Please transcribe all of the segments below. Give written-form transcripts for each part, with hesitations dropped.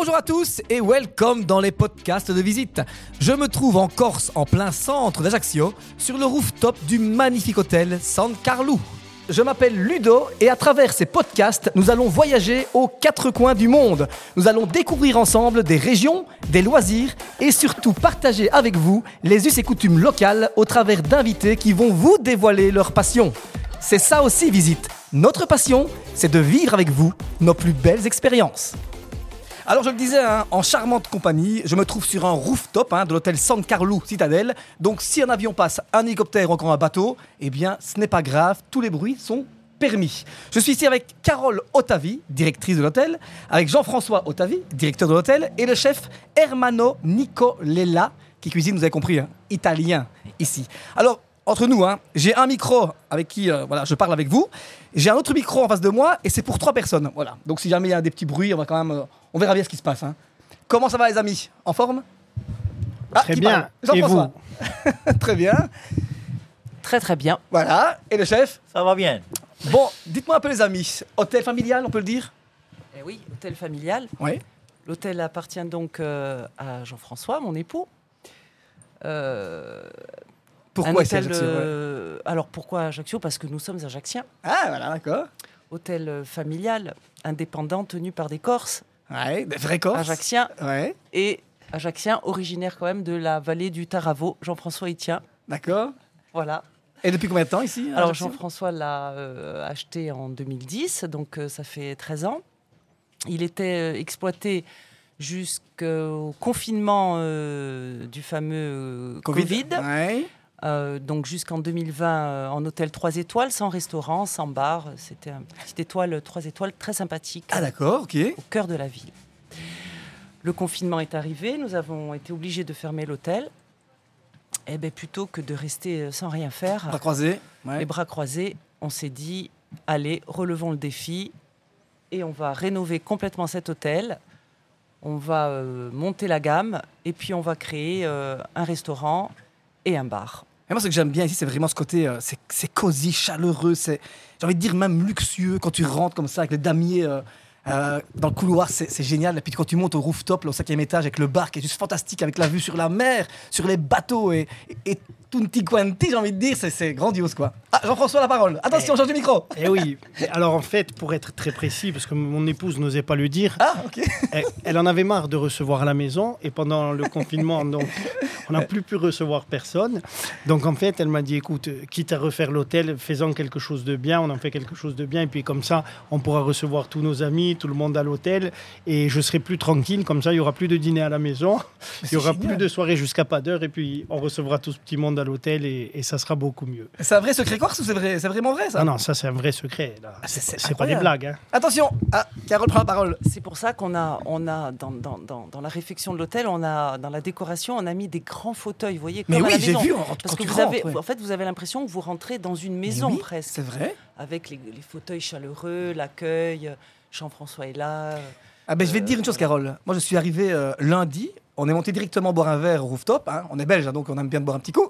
Bonjour à tous et welcome dans les podcasts de visite. Je me trouve en Corse, en plein centre d'Ajaccio, sur le rooftop du magnifique hôtel San Carlu. Je m'appelle Ludo et à travers ces podcasts, nous allons voyager aux quatre coins du monde. Nous allons découvrir ensemble des régions, des loisirs et surtout partager avec vous les us et coutumes locales au travers d'invités qui vont vous dévoiler leur passion. C'est ça aussi Visite. Notre passion, c'est de vivre avec vous nos plus belles expériences. Alors je le disais, en charmante compagnie, je me trouve sur un rooftop de l'hôtel San Carlu Citadelle. Donc si un avion passe, un hélicoptère ou encore un bateau, eh bien ce n'est pas grave, tous les bruits sont permis. Je suis ici avec Carole Ottavi, directrice de l'hôtel, avec Jean-François Ottavi, directeur de l'hôtel, et le chef Hermano Nicolella, qui cuisine, vous avez compris, italien ici. Alors entre nous, j'ai un micro avec qui je parle avec vous. J'ai un autre micro en face de moi et c'est pour 3 personnes. Voilà. Donc si jamais il y a des petits bruits, on verra bien ce qui se passe. Comment ça va les amis? En forme? Très bien. Jean-François. Et vous? Très bien. Très très bien. Voilà. Et le chef? Ça va bien. Bon, dites-moi un peu les amis. Hôtel familial, on peut le dire? Eh oui, hôtel familial. Oui. L'hôtel appartient donc à Jean-François, mon époux. Pourquoi c'est Ajaccio Alors pourquoi Ajaccio? Parce que nous sommes Ajacciens. Ah voilà, d'accord. Hôtel familial, indépendant, tenu par des Corses. Ouais, des vrais Corses. Ajacciens. Ouais. Et Ajacciens, originaires quand même de la vallée du Taravo. Jean-François y tient. D'accord. Voilà. Et depuis combien de temps ici? Alors Jean-François l'a acheté en 2010, donc ça fait 13 ans. Il était exploité jusqu'au confinement du fameux Covid. Ouais. Donc jusqu'en 2020 en hôtel 3 étoiles, sans restaurant, sans bar. C'était une petite étoile 3 étoiles très sympathique. Ah d'accord, ok. Au cœur de la ville. Le confinement est arrivé, nous avons été obligés de fermer l'hôtel. Et bien plutôt que de rester sans rien faire, bras croisés, les bras croisés, on s'est dit, allez, relevons le défi et on va rénover complètement cet hôtel. On va monter la gamme et puis on va créer un restaurant et un bar. Et moi, ce que j'aime bien ici, c'est vraiment ce côté, c'est cosy, chaleureux, j'ai envie de dire même luxueux. Quand tu rentres comme ça avec le damier dans le couloir, c'est génial. Et puis quand tu montes au rooftop, là, au 5e étage, avec le bar qui est juste fantastique, avec la vue sur la mer, sur les bateaux et tutti quanti, j'ai envie de dire, c'est grandiose, quoi. Ah, Jean-François, la parole. Attention, change de micro. Eh oui. Alors en fait, pour être très précis, parce que mon épouse n'osait pas le dire, elle en avait marre de recevoir à la maison et pendant le confinement, donc... On n'a plus pu recevoir personne. Donc, en fait, elle m'a dit, écoute, quitte à refaire l'hôtel, faisons quelque chose de bien. On en fait quelque chose de bien. Et puis, comme ça, on pourra recevoir tous nos amis, tout le monde à l'hôtel. Et je serai plus tranquille. Comme ça, il n'y aura plus de dîner à la maison. Il n'y aura plus de soirée jusqu'à pas d'heure. Et puis, on recevra tout ce petit monde à l'hôtel et ça sera beaucoup mieux. C'est un vrai secret corse ou c'est vraiment vrai, ça? Non, ça, c'est un vrai secret. Là. Ah, c'est pas des blagues. Hein. Attention, Carole prend la parole. C'est pour ça qu'on a, dans la réfection de l'hôtel, dans la décoration, on a mis des grands fauteuils, vous voyez, comme à la maison. Mais oui, j'ai vu, parce que en fait, vous avez l'impression que vous rentrez dans une maison, presque. C'est vrai. Avec les fauteuils chaleureux, l'accueil, Jean-François est là. Ah ben, je vais te dire une chose, Carole. Moi, je suis arrivé lundi, on est monté directement boire un verre au rooftop, on est belge, donc on aime bien boire un petit coup,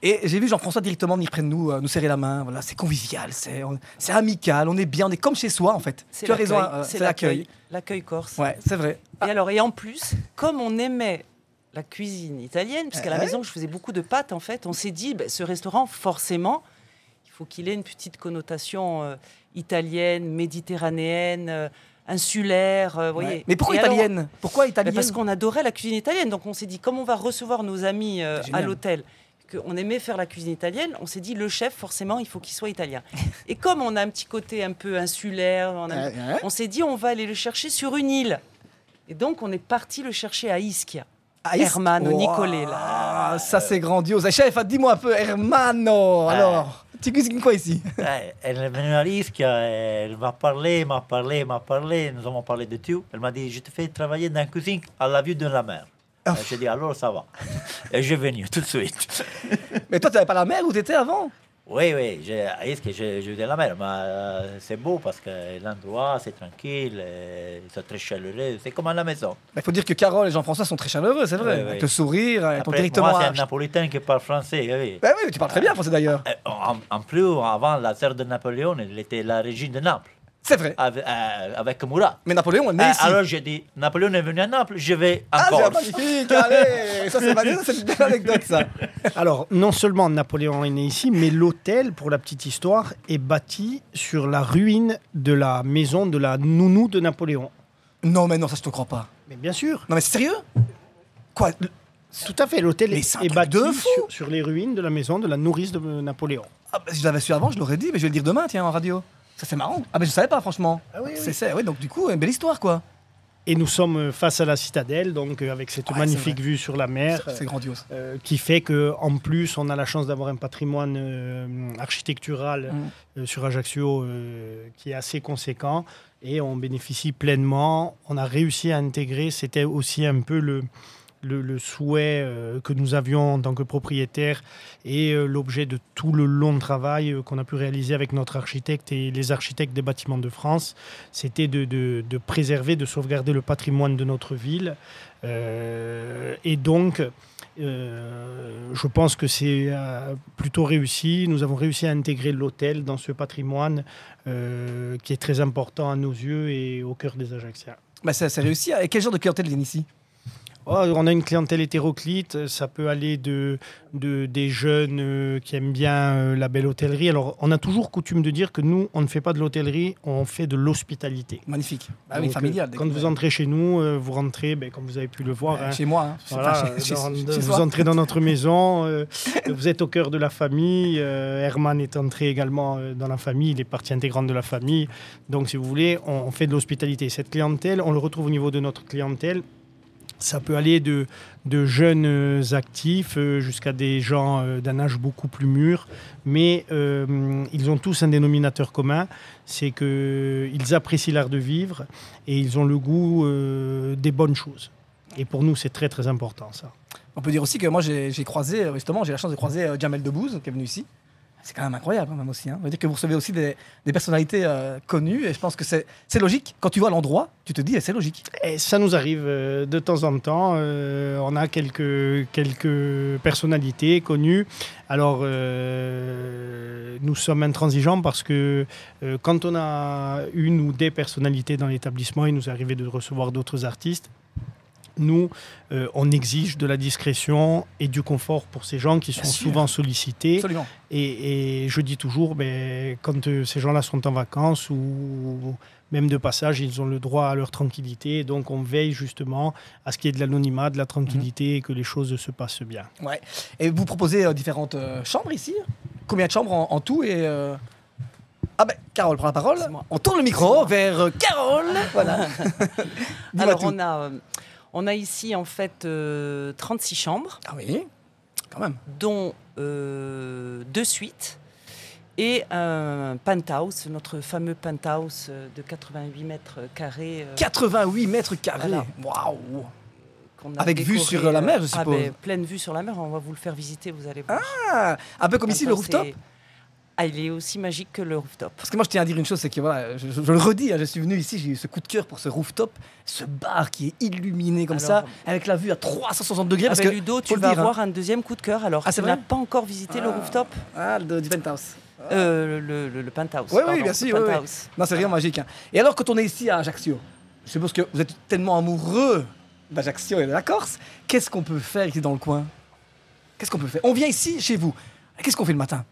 et j'ai vu Jean-François directement venir près de nous, nous serrer la main, voilà, c'est convivial, c'est amical, on est bien, on est comme chez soi, en fait. C'est tu as raison, c'est l'accueil. L'accueil corse. Ouais, c'est vrai. Et alors, et en plus, comme on aimait la cuisine italienne, puisqu'à la maison, je faisais beaucoup de pâtes, en fait. On s'est dit, ce restaurant, forcément, il faut qu'il ait une petite connotation italienne, méditerranéenne, insulaire, voyez. Mais pourquoi italienne? Pourquoi italienne? Parce qu'on adorait la cuisine italienne. Donc, on s'est dit, comme on va recevoir nos amis à l'hôtel, qu'on aimait faire la cuisine italienne, on s'est dit, le chef, forcément, il faut qu'il soit italien. Et comme on a un petit côté un peu insulaire, on s'est dit, on va aller le chercher sur une île. Et donc, on est parti le chercher à Ischia. Hermano Nicolella. Ça, c'est grandiose. Chef, dis-moi un peu, Hermano, alors, tu cuisines quoi ici? Elle est venue à Ischia, elle m'a parlé, nous avons parlé de tout. Elle m'a dit, je te fais travailler dans la cuisine à la vue de la mer. J'ai dit, alors ça va. Et je suis venu tout de suite. Mais toi, tu n'avais pas la mer où tu étais avant? Oui, à Ischia, j'ai eu de la mer, mais c'est beau parce que l'endroit, c'est tranquille, c'est très chaleureux, c'est comme à la maison. Il faut dire que Carole et Jean-François sont très chaleureux, c'est vrai, avec le sourire, avec ton directement... Moi, c'est un Napolitain qui parle français, oui. Oui, tu parles très bien français d'ailleurs. En plus, avant la sœur de Napoléon, elle était la régine de Naples. C'est vrai. Avec Murat. Mais Napoléon est né ici. Alors j'ai dit, Napoléon est venu à Naples, je vais à Corse. Ah, c'est magnifique, allez. Ça, c'est magnifique, c'est une belle anecdote, ça. Alors, non seulement Napoléon est né ici, mais l'hôtel, pour la petite histoire, est bâti sur la ruine de la maison de la nounou de Napoléon. Non, mais non, ça, je te crois pas. Mais bien sûr. Non, mais c'est sérieux ? Quoi ? Tout à fait, l'hôtel est bâti sur les ruines de la maison de la nourrice de Napoléon. Ah, bah, si je l'avais su avant, je l'aurais dit, mais je vais le dire demain, tiens, en radio. Ça, c'est marrant. Ah, mais je savais pas, franchement. Ah, oui, c'est, oui, donc du coup, une belle histoire, quoi. Et nous sommes face à la citadelle, donc avec cette magnifique vue sur la mer. C'est grandiose. Qui fait qu'en plus, on a la chance d'avoir un patrimoine architectural sur Ajaccio qui est assez conséquent. Et on bénéficie pleinement. On a réussi à intégrer. C'était aussi un peu le souhait que nous avions en tant que propriétaire et l'objet de tout le long travail qu'on a pu réaliser avec notre architecte et les architectes des bâtiments de France, c'était de préserver, de sauvegarder le patrimoine de notre ville. Et donc, je pense que c'est plutôt réussi. Nous avons réussi à intégrer l'hôtel dans ce patrimoine qui est très important à nos yeux et au cœur des Ajacciens. Bah ça a réussi. Et quel genre de clientèle vient ici ? Oh, on a une clientèle hétéroclite, ça peut aller des jeunes qui aiment bien la belle hôtellerie. Alors, on a toujours coutume de dire que nous, on ne fait pas de l'hôtellerie, on fait de l'hospitalité. Magnifique. Ah oui, familial. Quand vous entrez chez nous, vous rentrez, comme vous avez pu le voir. Chez moi. Vous entrez dans notre maison, vous êtes au cœur de la famille. Herman est entré également dans la famille, il est partie intégrante de la famille. Donc, si vous voulez, on fait de l'hospitalité. Cette clientèle, on le retrouve au niveau de notre clientèle. Ça peut aller de jeunes actifs jusqu'à des gens d'un âge beaucoup plus mûr, mais ils ont tous un dénominateur commun, c'est qu'ils apprécient l'art de vivre et ils ont le goût des bonnes choses. Et pour nous, c'est très très important ça. On peut dire aussi que moi j'ai la chance de croiser Jamel Debbouze qui est venu ici. C'est quand même incroyable, même aussi. On veut dire que vous recevez aussi des personnalités connues, et je pense que c'est logique. Quand tu vois l'endroit, tu te dis, c'est logique. Et ça nous arrive de temps en temps. On a quelques personnalités connues. Alors, nous sommes intransigeants parce que quand on a une ou des personnalités dans l'établissement, il nous est arrivé de recevoir d'autres artistes. Nous, on exige de la discrétion et du confort pour ces gens qui sont souvent sollicités. Absolument. Et je dis toujours, quand ces gens-là sont en vacances ou même de passage, ils ont le droit à leur tranquillité. Donc, on veille justement à ce qu'il y ait de l'anonymat, de la tranquillité et que les choses se passent bien. Ouais. Et vous proposez différentes chambres ici ? Combien de chambres en tout et, Carole prend la parole. On tourne le micro vers Carole. Voilà. Alors, tout. On a ici, en fait, 36 chambres. Ah oui, quand même. Dont 2 suites et un penthouse, notre fameux penthouse de 88 mètres carrés. 88 mètres carrés, waouh. Avec décoré, vue sur la mer, je suppose. Pleine vue sur la mer, on va vous le faire visiter, vous allez voir. Ah, un peu comme ici, le rooftop. Il est aussi magique que le rooftop. Parce que moi, je tiens à dire une chose, c'est que je le redis, je suis venu ici, j'ai eu ce coup de cœur pour ce rooftop, ce bar qui est illuminé comme avec la vue à 360 degrés. Parce que Ludo, tu vas avoir un deuxième coup de cœur alors. Tu n'as pas encore visité le rooftop. Ah, du penthouse. Le penthouse. Oui, bien sûr. Oui. Non, c'est rien magique. Hein. Et alors, quand on est ici à Ajaccio, je suppose que vous êtes tellement amoureux d'Ajaccio et de la Corse, qu'est-ce qu'on peut faire ici dans le coin ? Qu'est-ce qu'on peut faire ? On vient ici, chez vous. Qu'est-ce qu'on fait le matin ?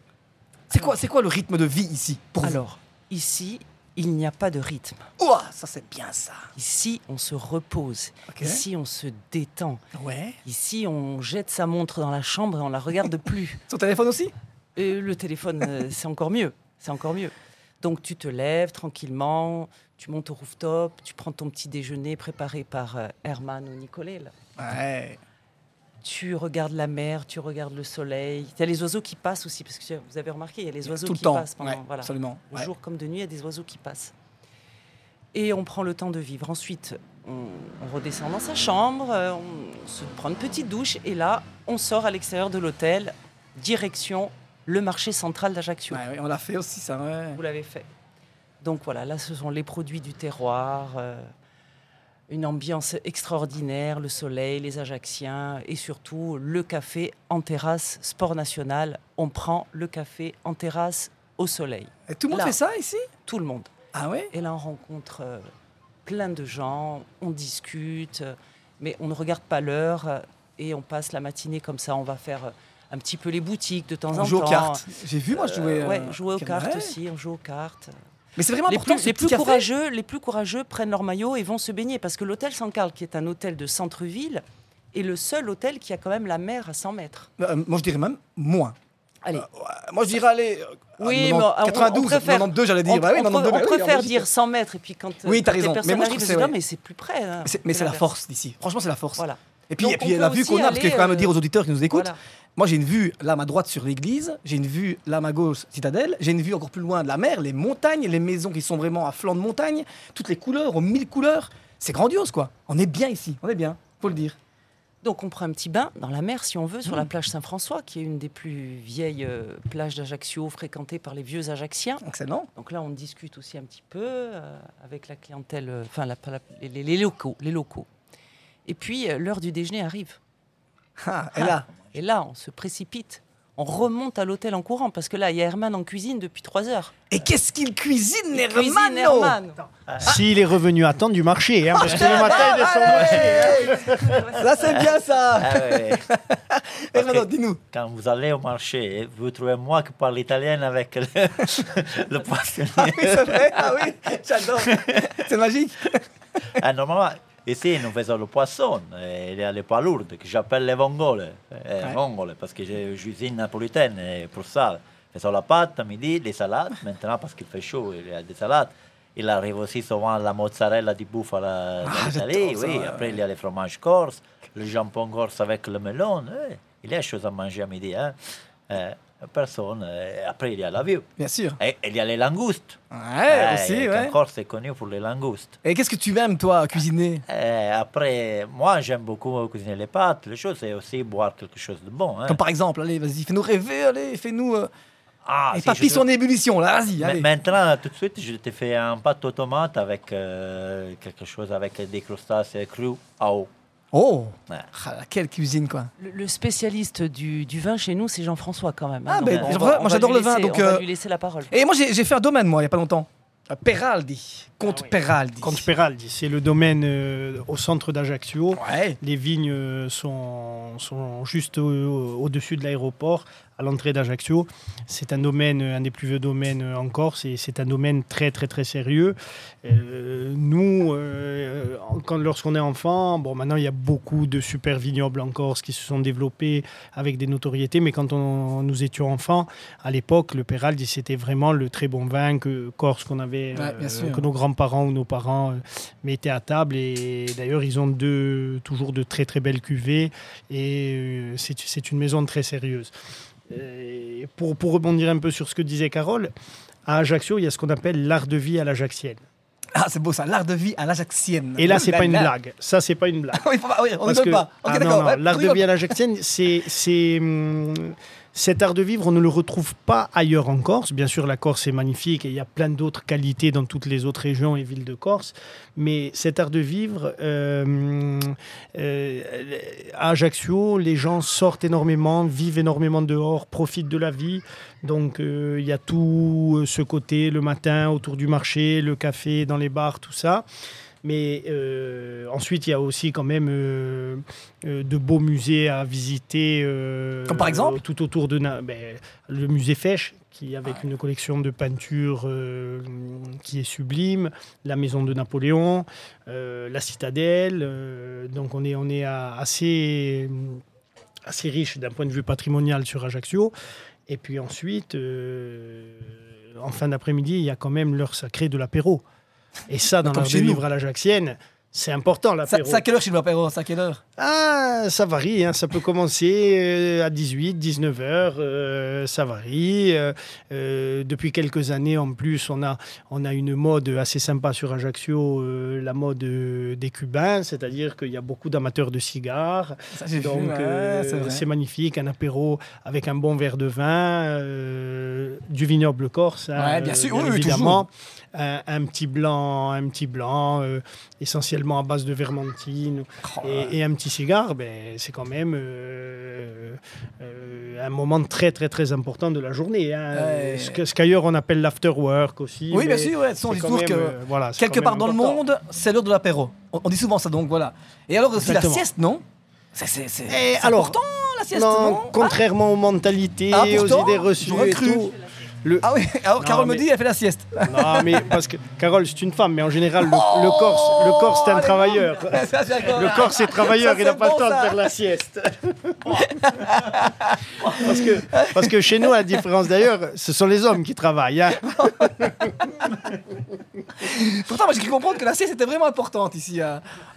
C'est quoi le rythme de vie ici pour vous ? Alors, ici, il n'y a pas de rythme. Ouah, ça c'est bien ça. Ici, on se repose. Okay. Ici, on se détend. Ouais. Ici, on jette sa montre dans la chambre et on la regarde plus. Son téléphone aussi ? Le téléphone, c'est encore mieux. C'est encore mieux. Donc, tu te lèves tranquillement, tu montes au rooftop, tu prends ton petit déjeuner préparé par Hermano Nicolella. Ouais. Tu regardes la mer, tu regardes le soleil. Il y a les oiseaux qui passent aussi, parce que vous avez remarqué, il y a les oiseaux qui passent pendant jour comme de nuit, il y a des oiseaux qui passent. Et on prend le temps de vivre. Ensuite, on redescend dans sa chambre, on se prend une petite douche, et là, on sort à l'extérieur de l'hôtel, direction le marché central d'Ajaccio. Ouais, on l'a fait aussi, ça. Ouais. Vous l'avez fait. Donc voilà, là, ce sont les produits du terroir... Une ambiance extraordinaire, le soleil, les Ajacciens et surtout le café en terrasse, sport national. On prend le café en terrasse au soleil. Et tout le monde fait ça ici ? Tout le monde. Ah ouais ? Et là, on rencontre plein de gens, on discute, mais on ne regarde pas l'heure et on passe la matinée comme ça. On va faire un petit peu les boutiques de temps en temps. On joue aux cartes. J'ai vu, moi, je jouais. Ouais, jouer aux cartes aussi. On joue aux cartes. Mais c'est vraiment important. Les plus courageux prennent leur maillot et vont se baigner parce que l'hôtel San Carlu, qui est un hôtel de centre-ville, est le seul hôtel qui a quand même la mer à 100 mètres. Moi, je dirais même moins. Allez. Moi, je dirais oui, 92, on préfère, 92, j'allais dire. On préfère dire 100 mètres et puis quand t'as raison. Mais moi, je trouve mais c'est plus près. Hein, mais c'est la force d'ici. Franchement, c'est la force. Voilà. Et puis, la vue qu'on a, parce que je vais quand même dire aux auditeurs qui nous écoutent, voilà. Moi j'ai une vue là à ma droite sur l'église, j'ai une vue là à ma gauche, citadelle, j'ai une vue encore plus loin de la mer, les montagnes, les maisons qui sont vraiment à flanc de montagne, toutes les couleurs, aux 1000 couleurs. C'est grandiose quoi. On est bien ici, faut le dire. Donc on prend un petit bain dans la mer si on veut, sur la plage Saint-François, qui est une des plus vieilles plages d'Ajaccio fréquentées par les vieux Ajacciens. Excellent. Donc là on discute aussi un petit peu avec la clientèle, enfin les locaux. Et puis, l'heure du déjeuner arrive. Et là, on se précipite. On remonte à l'hôtel en courant, parce que là, il y a Herman en cuisine depuis 3 heures. Et qu'est-ce qu'il cuisine, Herman ? S'il est revenu à temps du marché, parce que le matin, il est sur le marché. Ça, c'est bien, ça. Herman, dis-nous. Quand vous allez au marché, vous trouvez moi qui parle italien avec le poissonnier. Ah oui, c'est vrai. Ah oui, j'adore. C'est magique. Normalement... Ici, nous faisons le poisson et les palourdes, que j'appelle les vongoles. Vongoles, parce que j'ai une usine napolitaine et pour ça. Ils font la pâte à midi, les salades. Maintenant, parce qu'il fait chaud, il y a des salades. Il arrive aussi souvent la mozzarella di bufala d'Italie. Après, il y a les fromages corse, le jambon corse avec le melon. Il y a des choses à manger à midi. Personne. Après, il y a la viande. Bien sûr. Et il y a les langoustes. Ouais, aussi. En Corse, c'est connu pour les langoustes. Et qu'est-ce que tu aimes, toi, cuisiner ? Après, moi, j'aime beaucoup cuisiner les pâtes, les choses, et aussi boire quelque chose de bon. Comme par exemple, allez, vas-y, fais-nous rêver, allez, fais-nous... et si papy son ébullition, là, vas-y, allez. Maintenant, tout de suite, je te fais un pâte aux tomates avec quelque chose, avec des crustacés crus à eau. Oh, quelle cuisine, quoi. Le spécialiste du vin chez nous, c'est Jean-François, quand même. Moi, j'adore le vin. Donc, on va lui laisser la parole. Et moi, j'ai fait un domaine, moi, il n'y a pas longtemps. Péraldi, Comte Péraldi. Comte Péraldi, c'est le domaine au centre d'Ajaccio. Ouais. Les vignes sont juste au-dessus de l'aéroport, à l'entrée d'Ajaccio. C'est un domaine, un des plus vieux domaines en Corse, et c'est un domaine très, très, très sérieux. Nous, lorsqu'on est enfant, maintenant, il y a beaucoup de super vignobles en Corse qui se sont développés avec des notoriétés, mais quand nous étions enfants, à l'époque, le Péraldi, c'était vraiment le très bon vin corse qu'on avait, que nos grands-parents ou nos parents mettaient à table. Et d'ailleurs, ils ont toujours de très, très belles cuvées, et c'est une maison très sérieuse. Pour rebondir un peu sur ce que disait Carole, à Ajaccio, il y a ce qu'on appelle l'art de vie à l'ajaccienne. Ah, c'est beau ça, l'art de vie à l'ajaccienne. Et là, c'est pas une blague. Ça, c'est pas une blague. On ne peut pas. Okay, non. L'art de vie à l'ajaccienne, c'est cet art de vivre, on ne le retrouve pas ailleurs en Corse. Bien sûr, la Corse est magnifique et il y a plein d'autres qualités dans toutes les autres régions et villes de Corse. Mais cet art de vivre, à Ajaccio, les gens sortent énormément, vivent énormément dehors, profitent de la vie. Donc, il y a tout ce côté, le matin, autour du marché, le café, dans les bars, tout ça. Mais ensuite, il y a aussi quand même de beaux musées à visiter. Comme par exemple tout autour de le musée Fesch, qui avec une collection de peintures qui est sublime, la maison de Napoléon, la citadelle. Donc on est assez riche d'un point de vue patrimonial sur Ajaccio. Et puis ensuite, en fin d'après-midi, il y a quand même l'heure sacrée de l'apéro. Et ça, dans l'art de vivre à l'ajaccienne, c'est important, l'apéro. C'est à quelle heure chez l'apéro ? C'est à quelle heure ? Ah, ça varie, ça peut commencer à 18, 19 heures, ça varie. Depuis quelques années, en plus, on a une mode assez sympa sur Ajaccio, la mode des Cubains, c'est-à-dire qu'il y a beaucoup d'amateurs de cigares. Ça, c'est magnifique, un apéro avec un bon verre de vin, du vignoble corse, bien sûr, évidemment. Toujours. un petit blanc essentiellement à base de vermentine et un petit cigare, ben, c'est quand même un moment très, très, très important de la journée. Hein. Ce qu'ailleurs on appelle l'afterwork aussi. Oui, bien sûr, ouais, on dit toujours que voilà, quelque part dans le monde, c'est l'heure de l'apéro. On dit souvent ça, donc voilà. Et alors, c'est la sieste, non ? C'est important, la sieste, non, contrairement aux mentalités, aux idées reçues et tout. Ah oui, alors Carole me dit elle fait la sieste. Non, mais parce que Carole, c'est une femme, mais en général, le Corse, c'est un travailleur. Le Corse est travailleur, il n'a pas le temps de faire la sieste. Parce que chez nous, à la différence d'ailleurs, ce sont les hommes qui travaillent. Hein. Pourtant, moi, j'ai cru comprendre que la sieste était vraiment importante ici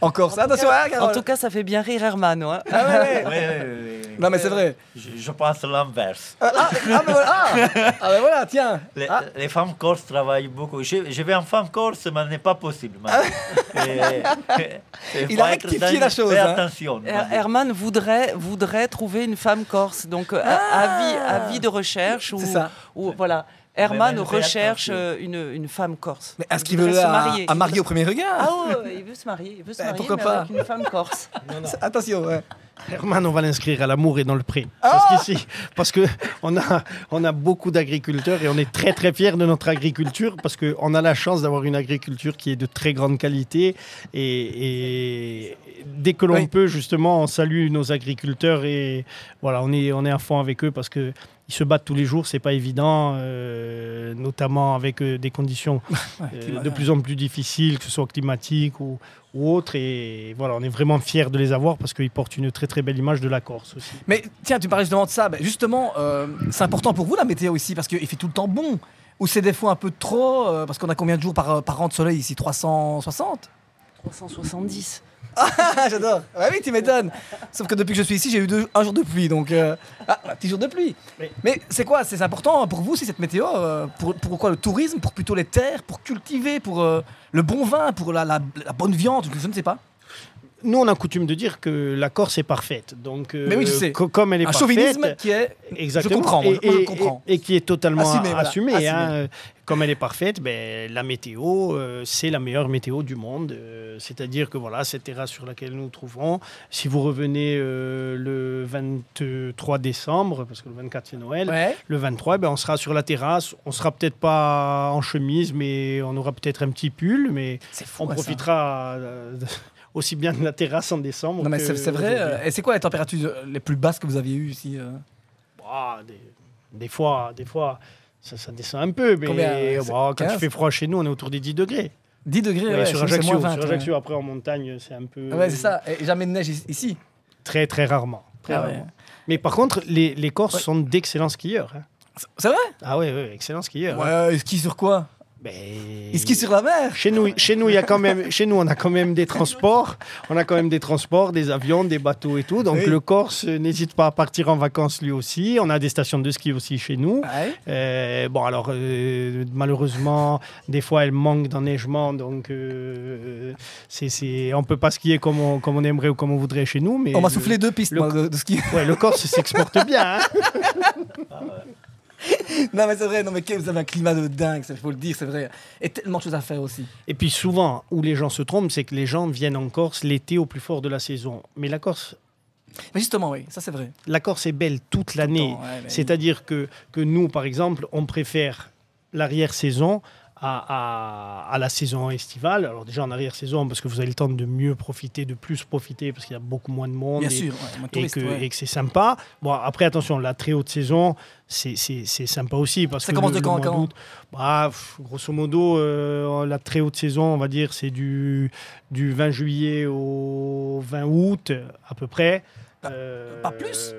en Corse. Attention, Carole. En tout cas, ça fait bien rire Hermano. Hein. Ah oui. Non, mais c'est vrai. Je pense l'inverse. Ah ben voilà, tiens. Les femmes corses travaillent beaucoup. Je vais en femme corse, mais ce n'est pas possible. Il a rectifié la chose. Fais attention. Herman voudrait trouver une femme corse. Donc, avis de recherche. C'est ça. Voilà. Herman recherche une femme corse. Mais est-ce qu'il veut se marier au premier regard ? Ah oui, il veut se marier. Il veut se marier, pourquoi pas, avec une femme corse. Non. Attention, ouais. Herman, on va l'inscrire à l'amour et dans le pré. Parce qu'on a beaucoup d'agriculteurs et on est très très fiers de notre agriculture parce qu'on a la chance d'avoir une agriculture qui est de très grande qualité et dès que l'on peut, justement, on salue nos agriculteurs et voilà, on est à fond avec eux parce qu'ils se battent tous les jours, c'est pas évident, notamment avec des conditions de plus en plus difficiles, que ce soit climatiques ou autres, et voilà, on est vraiment fiers de les avoir parce qu'ils portent une très très belle image de la Corse aussi. Mais tiens, tu parlais justement de ça, c'est important pour vous la météo ici, parce qu'il fait tout le temps bon, ou c'est des fois un peu trop, parce qu'on a combien de jours par an de soleil ici, 360 ? 370. Ah, j'adore. Ouais, oui, tu m'étonnes. Sauf que depuis que je suis ici, j'ai eu un jour de pluie, donc un petit jour de pluie. Mais c'est quoi ? C'est important pour vous, si cette météo, pour quoi ? Le tourisme, pour plutôt les terres, pour cultiver, pour le bon vin, pour la bonne viande, je ne sais pas. Nous, on a coutume de dire que la Corse est parfaite. Donc, comme elle est parfaite... Un chauvinisme qui est... Exactement. Je comprends. Et qui est totalement assumé. Hein. Comme elle est parfaite, la météo, c'est la meilleure météo du monde. C'est-à-dire que voilà, cette terrasse sur laquelle nous nous trouvons, si vous revenez le 23 décembre, parce que le 24 c'est Noël, le 23, on sera sur la terrasse. On ne sera peut-être pas en chemise, mais on aura peut-être un petit pull, mais on profitera... aussi bien de la terrasse en décembre. Non, mais c'est vrai. Et c'est quoi les températures les plus basses que vous aviez eues ici ? Des fois, ça descend un peu. Mais quand il fait froid chez nous, on est autour des 10 degrés. 10 degrés, ouais, sur Ajaccio, après en montagne, c'est un peu... Ouais, c'est ça. Et jamais de neige ici ? Très, très rarement. Mais par contre, les Corses sont d'excellents skieurs. Hein. C'est vrai ? Ah oui, excellents skieurs. Ouais, skient sur quoi ? Ils skient sur la mer. Chez nous, il y a quand même. Chez nous, on a quand même des transports. Des avions, des bateaux et tout. Donc le Corse n'hésite pas à partir en vacances lui aussi. On a des stations de ski aussi chez nous. Ouais. Malheureusement, des fois, elle manque d'enneigement, donc on peut pas skier comme on aimerait ou comme on voudrait chez nous. Mais on m'a soufflé 2 pistes de ski. Ouais, le Corse s'exporte bien. Hein. Non mais c'est vrai, vous avez un climat de dingue, il faut le dire, c'est vrai. Et tellement de choses à faire aussi. Et puis souvent, où les gens se trompent, c'est que les gens viennent en Corse l'été au plus fort de la saison. Mais la Corse... Mais justement, oui, ça c'est vrai. La Corse est belle toute l'année. C'est-à-dire que nous, par exemple, on préfère l'arrière-saison... À la saison estivale. Alors déjà en arrière-saison, parce que vous avez le temps de mieux profiter, de plus profiter, parce qu'il y a beaucoup moins de monde. Bien sûr, et que c'est sympa. Bon, après, attention, la très haute saison, c'est sympa aussi. Parce ça que commence de quand à quand ? Grosso modo, la très haute saison, on va dire, c'est du 20 juillet au 20 août, à peu près. Pas plus ?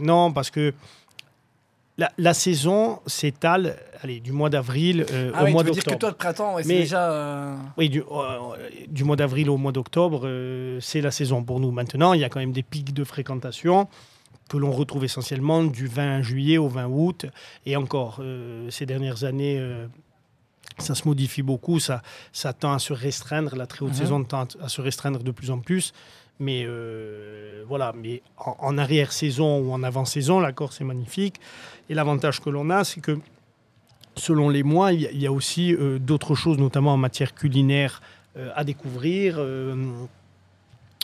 Non, parce que... La saison s'étale, du mois d'avril au mois d'octobre. Dire que toi, le printemps, c'est déjà... Oui, du mois d'avril au mois d'octobre, c'est la saison pour nous. Maintenant, il y a quand même des pics de fréquentation que l'on retrouve essentiellement du 20 juillet au 20 août. Et encore, ces dernières années... ça se modifie beaucoup, ça tend à se restreindre, la très haute saison tend à se restreindre de plus en plus. Mais mais en arrière-saison ou en avant-saison, la Corse est magnifique. Et l'avantage que l'on a, c'est que selon les mois, il y a aussi d'autres choses, notamment en matière culinaire, à découvrir.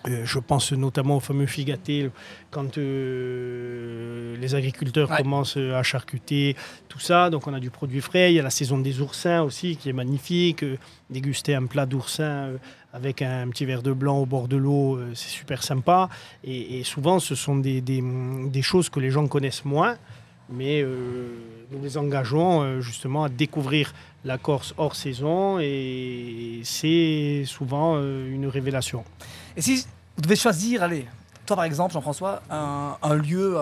Je pense notamment au fameux figaté, quand les agriculteurs commencent à charcuter, tout ça. Donc on a du produit frais, il y a la saison des oursins aussi qui est magnifique. Déguster un plat d'oursin avec un petit verre de blanc au bord de l'eau, c'est super sympa. Et souvent ce sont des choses que les gens connaissent moins, mais nous les engageons justement à découvrir la Corse hors saison, et c'est souvent une révélation. Et si vous devez choisir, allez, toi par exemple Jean-François, un lieu,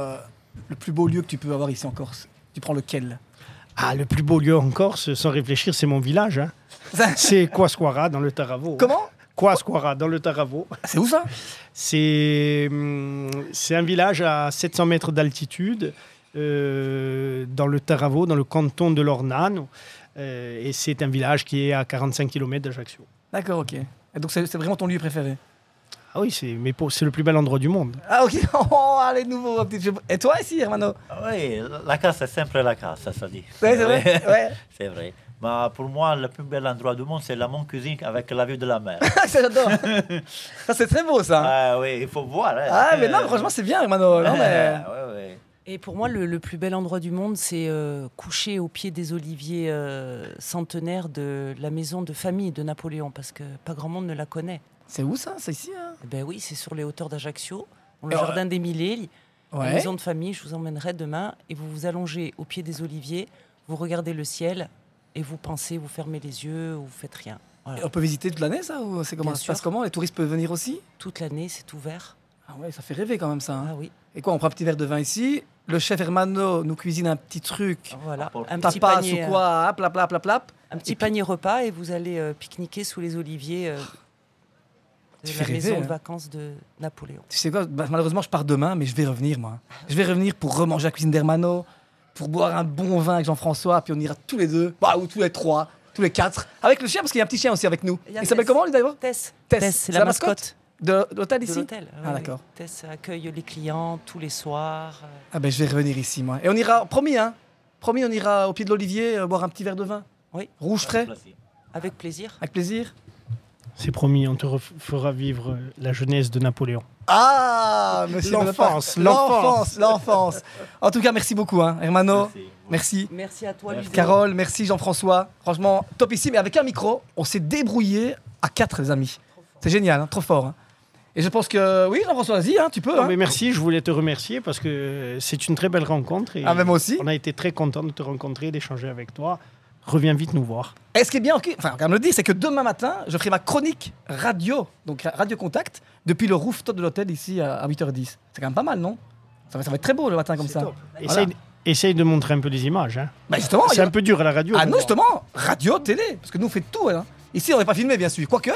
le plus beau lieu que tu peux avoir ici en Corse, tu prends lequel ? Ah, le plus beau lieu en Corse, sans réfléchir, c'est mon village. Hein. C'est Quasquara dans le Taravo. Comment ? Quasquara dans le Taravo. C'est où ça ? C'est un village à 700 mètres d'altitude, dans le Taravo, dans le canton de l'Ornano. Et c'est un village qui est à 45 km d'Ajaccio. D'accord, ok. Et donc c'est vraiment ton lieu préféré ? Ah oui, c'est le plus bel endroit du monde. Ah ok, oh, allez, nouveau. Et toi ici, Hermano ? Oui, la casa, c'est sempre la casa, ça dit. Oui, c'est vrai. Ouais. C'est vrai. Mais pour moi, le plus bel endroit du monde, c'est la mon cuisine avec la vue de la mer. Ça, j'adore. Ça, c'est très beau, ça. Ah oui, il faut voir. Hein. Ah, mais non, franchement, c'est bien, Hermano. Non, mais... oui. Et pour moi, le plus bel endroit du monde, c'est coucher au pied des oliviers centenaires de la maison de famille de Napoléon, parce que pas grand monde ne la connaît. C'est où ça ? C'est ici, hein ? Ben oui, c'est sur les hauteurs d'Ajaccio, le jardin des Mille-Îles, la maison de famille. Je vous emmènerai demain et vous vous allongez au pied des oliviers, vous regardez le ciel et vous pensez, vous fermez les yeux, vous faites rien. Voilà. Et on peut visiter toute l'année, ça ? Ou c'est comment ? Ça se passe comment ? Les touristes peuvent venir aussi ? Toute l'année, c'est ouvert. Ah ouais, ça fait rêver quand même ça. Hein. Ah oui. Et quoi, on prend un petit verre de vin ici ? Le chef Hermano nous cuisine un petit truc. Voilà, un petit panier. Un petit panier repas et vous allez pique-niquer sous les oliviers. De la maison de vacances de Napoléon. Tu sais quoi, malheureusement, je pars demain, mais je vais revenir, moi. Je vais revenir pour remanger la cuisine d'Hermano, pour boire un bon vin avec Jean-François, puis on ira tous les deux, ou tous les trois, tous les quatre, avec le chien, parce qu'il y a un petit chien aussi avec nous. Il s'appelle comment, lui, d'ailleurs ? Tess, c'est la mascotte de l'hôtel ici ? De l'hôtel, ah, d'accord. Tess accueille les clients tous les soirs. Ah ben, je vais revenir ici, moi. Et on ira, promis, on ira au pied de l'olivier boire un petit verre de vin. Oui. Rouge frais. Avec plaisir. Avec plaisir. C'est promis, on te fera vivre la jeunesse de Napoléon. Ah, monsieur, l'enfance. En tout cas, merci beaucoup, hein, Hermano. Merci. Merci à toi, Ludo. Carole, merci, Jean-François. Franchement, top ici, mais avec un micro, on s'est débrouillé à 4, les amis. C'est génial, hein, trop fort. Hein. Et je pense que... Oui, Jean-François, vas-y, hein, tu peux. Non, hein. Mais merci, je voulais te remercier parce que c'est une très belle rencontre. Et moi aussi. On a été très contents de te rencontrer, d'échanger avec toi. Reviens vite nous voir. Et ce qui est bien, on me le dit, c'est que demain matin, je ferai ma chronique radio, donc Radio Contact, depuis le rooftop de l'hôtel ici à 8h10. C'est quand même pas mal, non ? ça va être très beau le matin comme ça. Top. Voilà. Essaye de montrer un peu des images. Hein. Bah justement, c'est un peu dur à la radio. Ah non, justement, radio, télé, parce que nous on fait tout. Hein. Ici, on n'est pas filmé, bien sûr. Quoique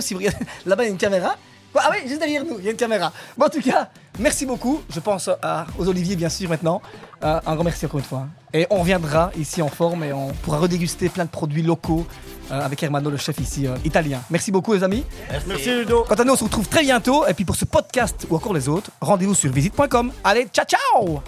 si vous regardez, là-bas il y a une caméra. Ah oui, juste derrière nous, il y a une caméra. Bon, en tout cas, merci beaucoup. Je pense aux oliviers, bien sûr, maintenant. Un grand merci encore une fois. Et on reviendra ici en forme et on pourra redéguster plein de produits locaux avec Hermano, le chef ici italien. Merci beaucoup, les amis. Merci, Ludo. Quant à nous, on se retrouve très bientôt. Et puis pour ce podcast ou encore les autres, rendez-vous sur visite.com. Allez, ciao, ciao!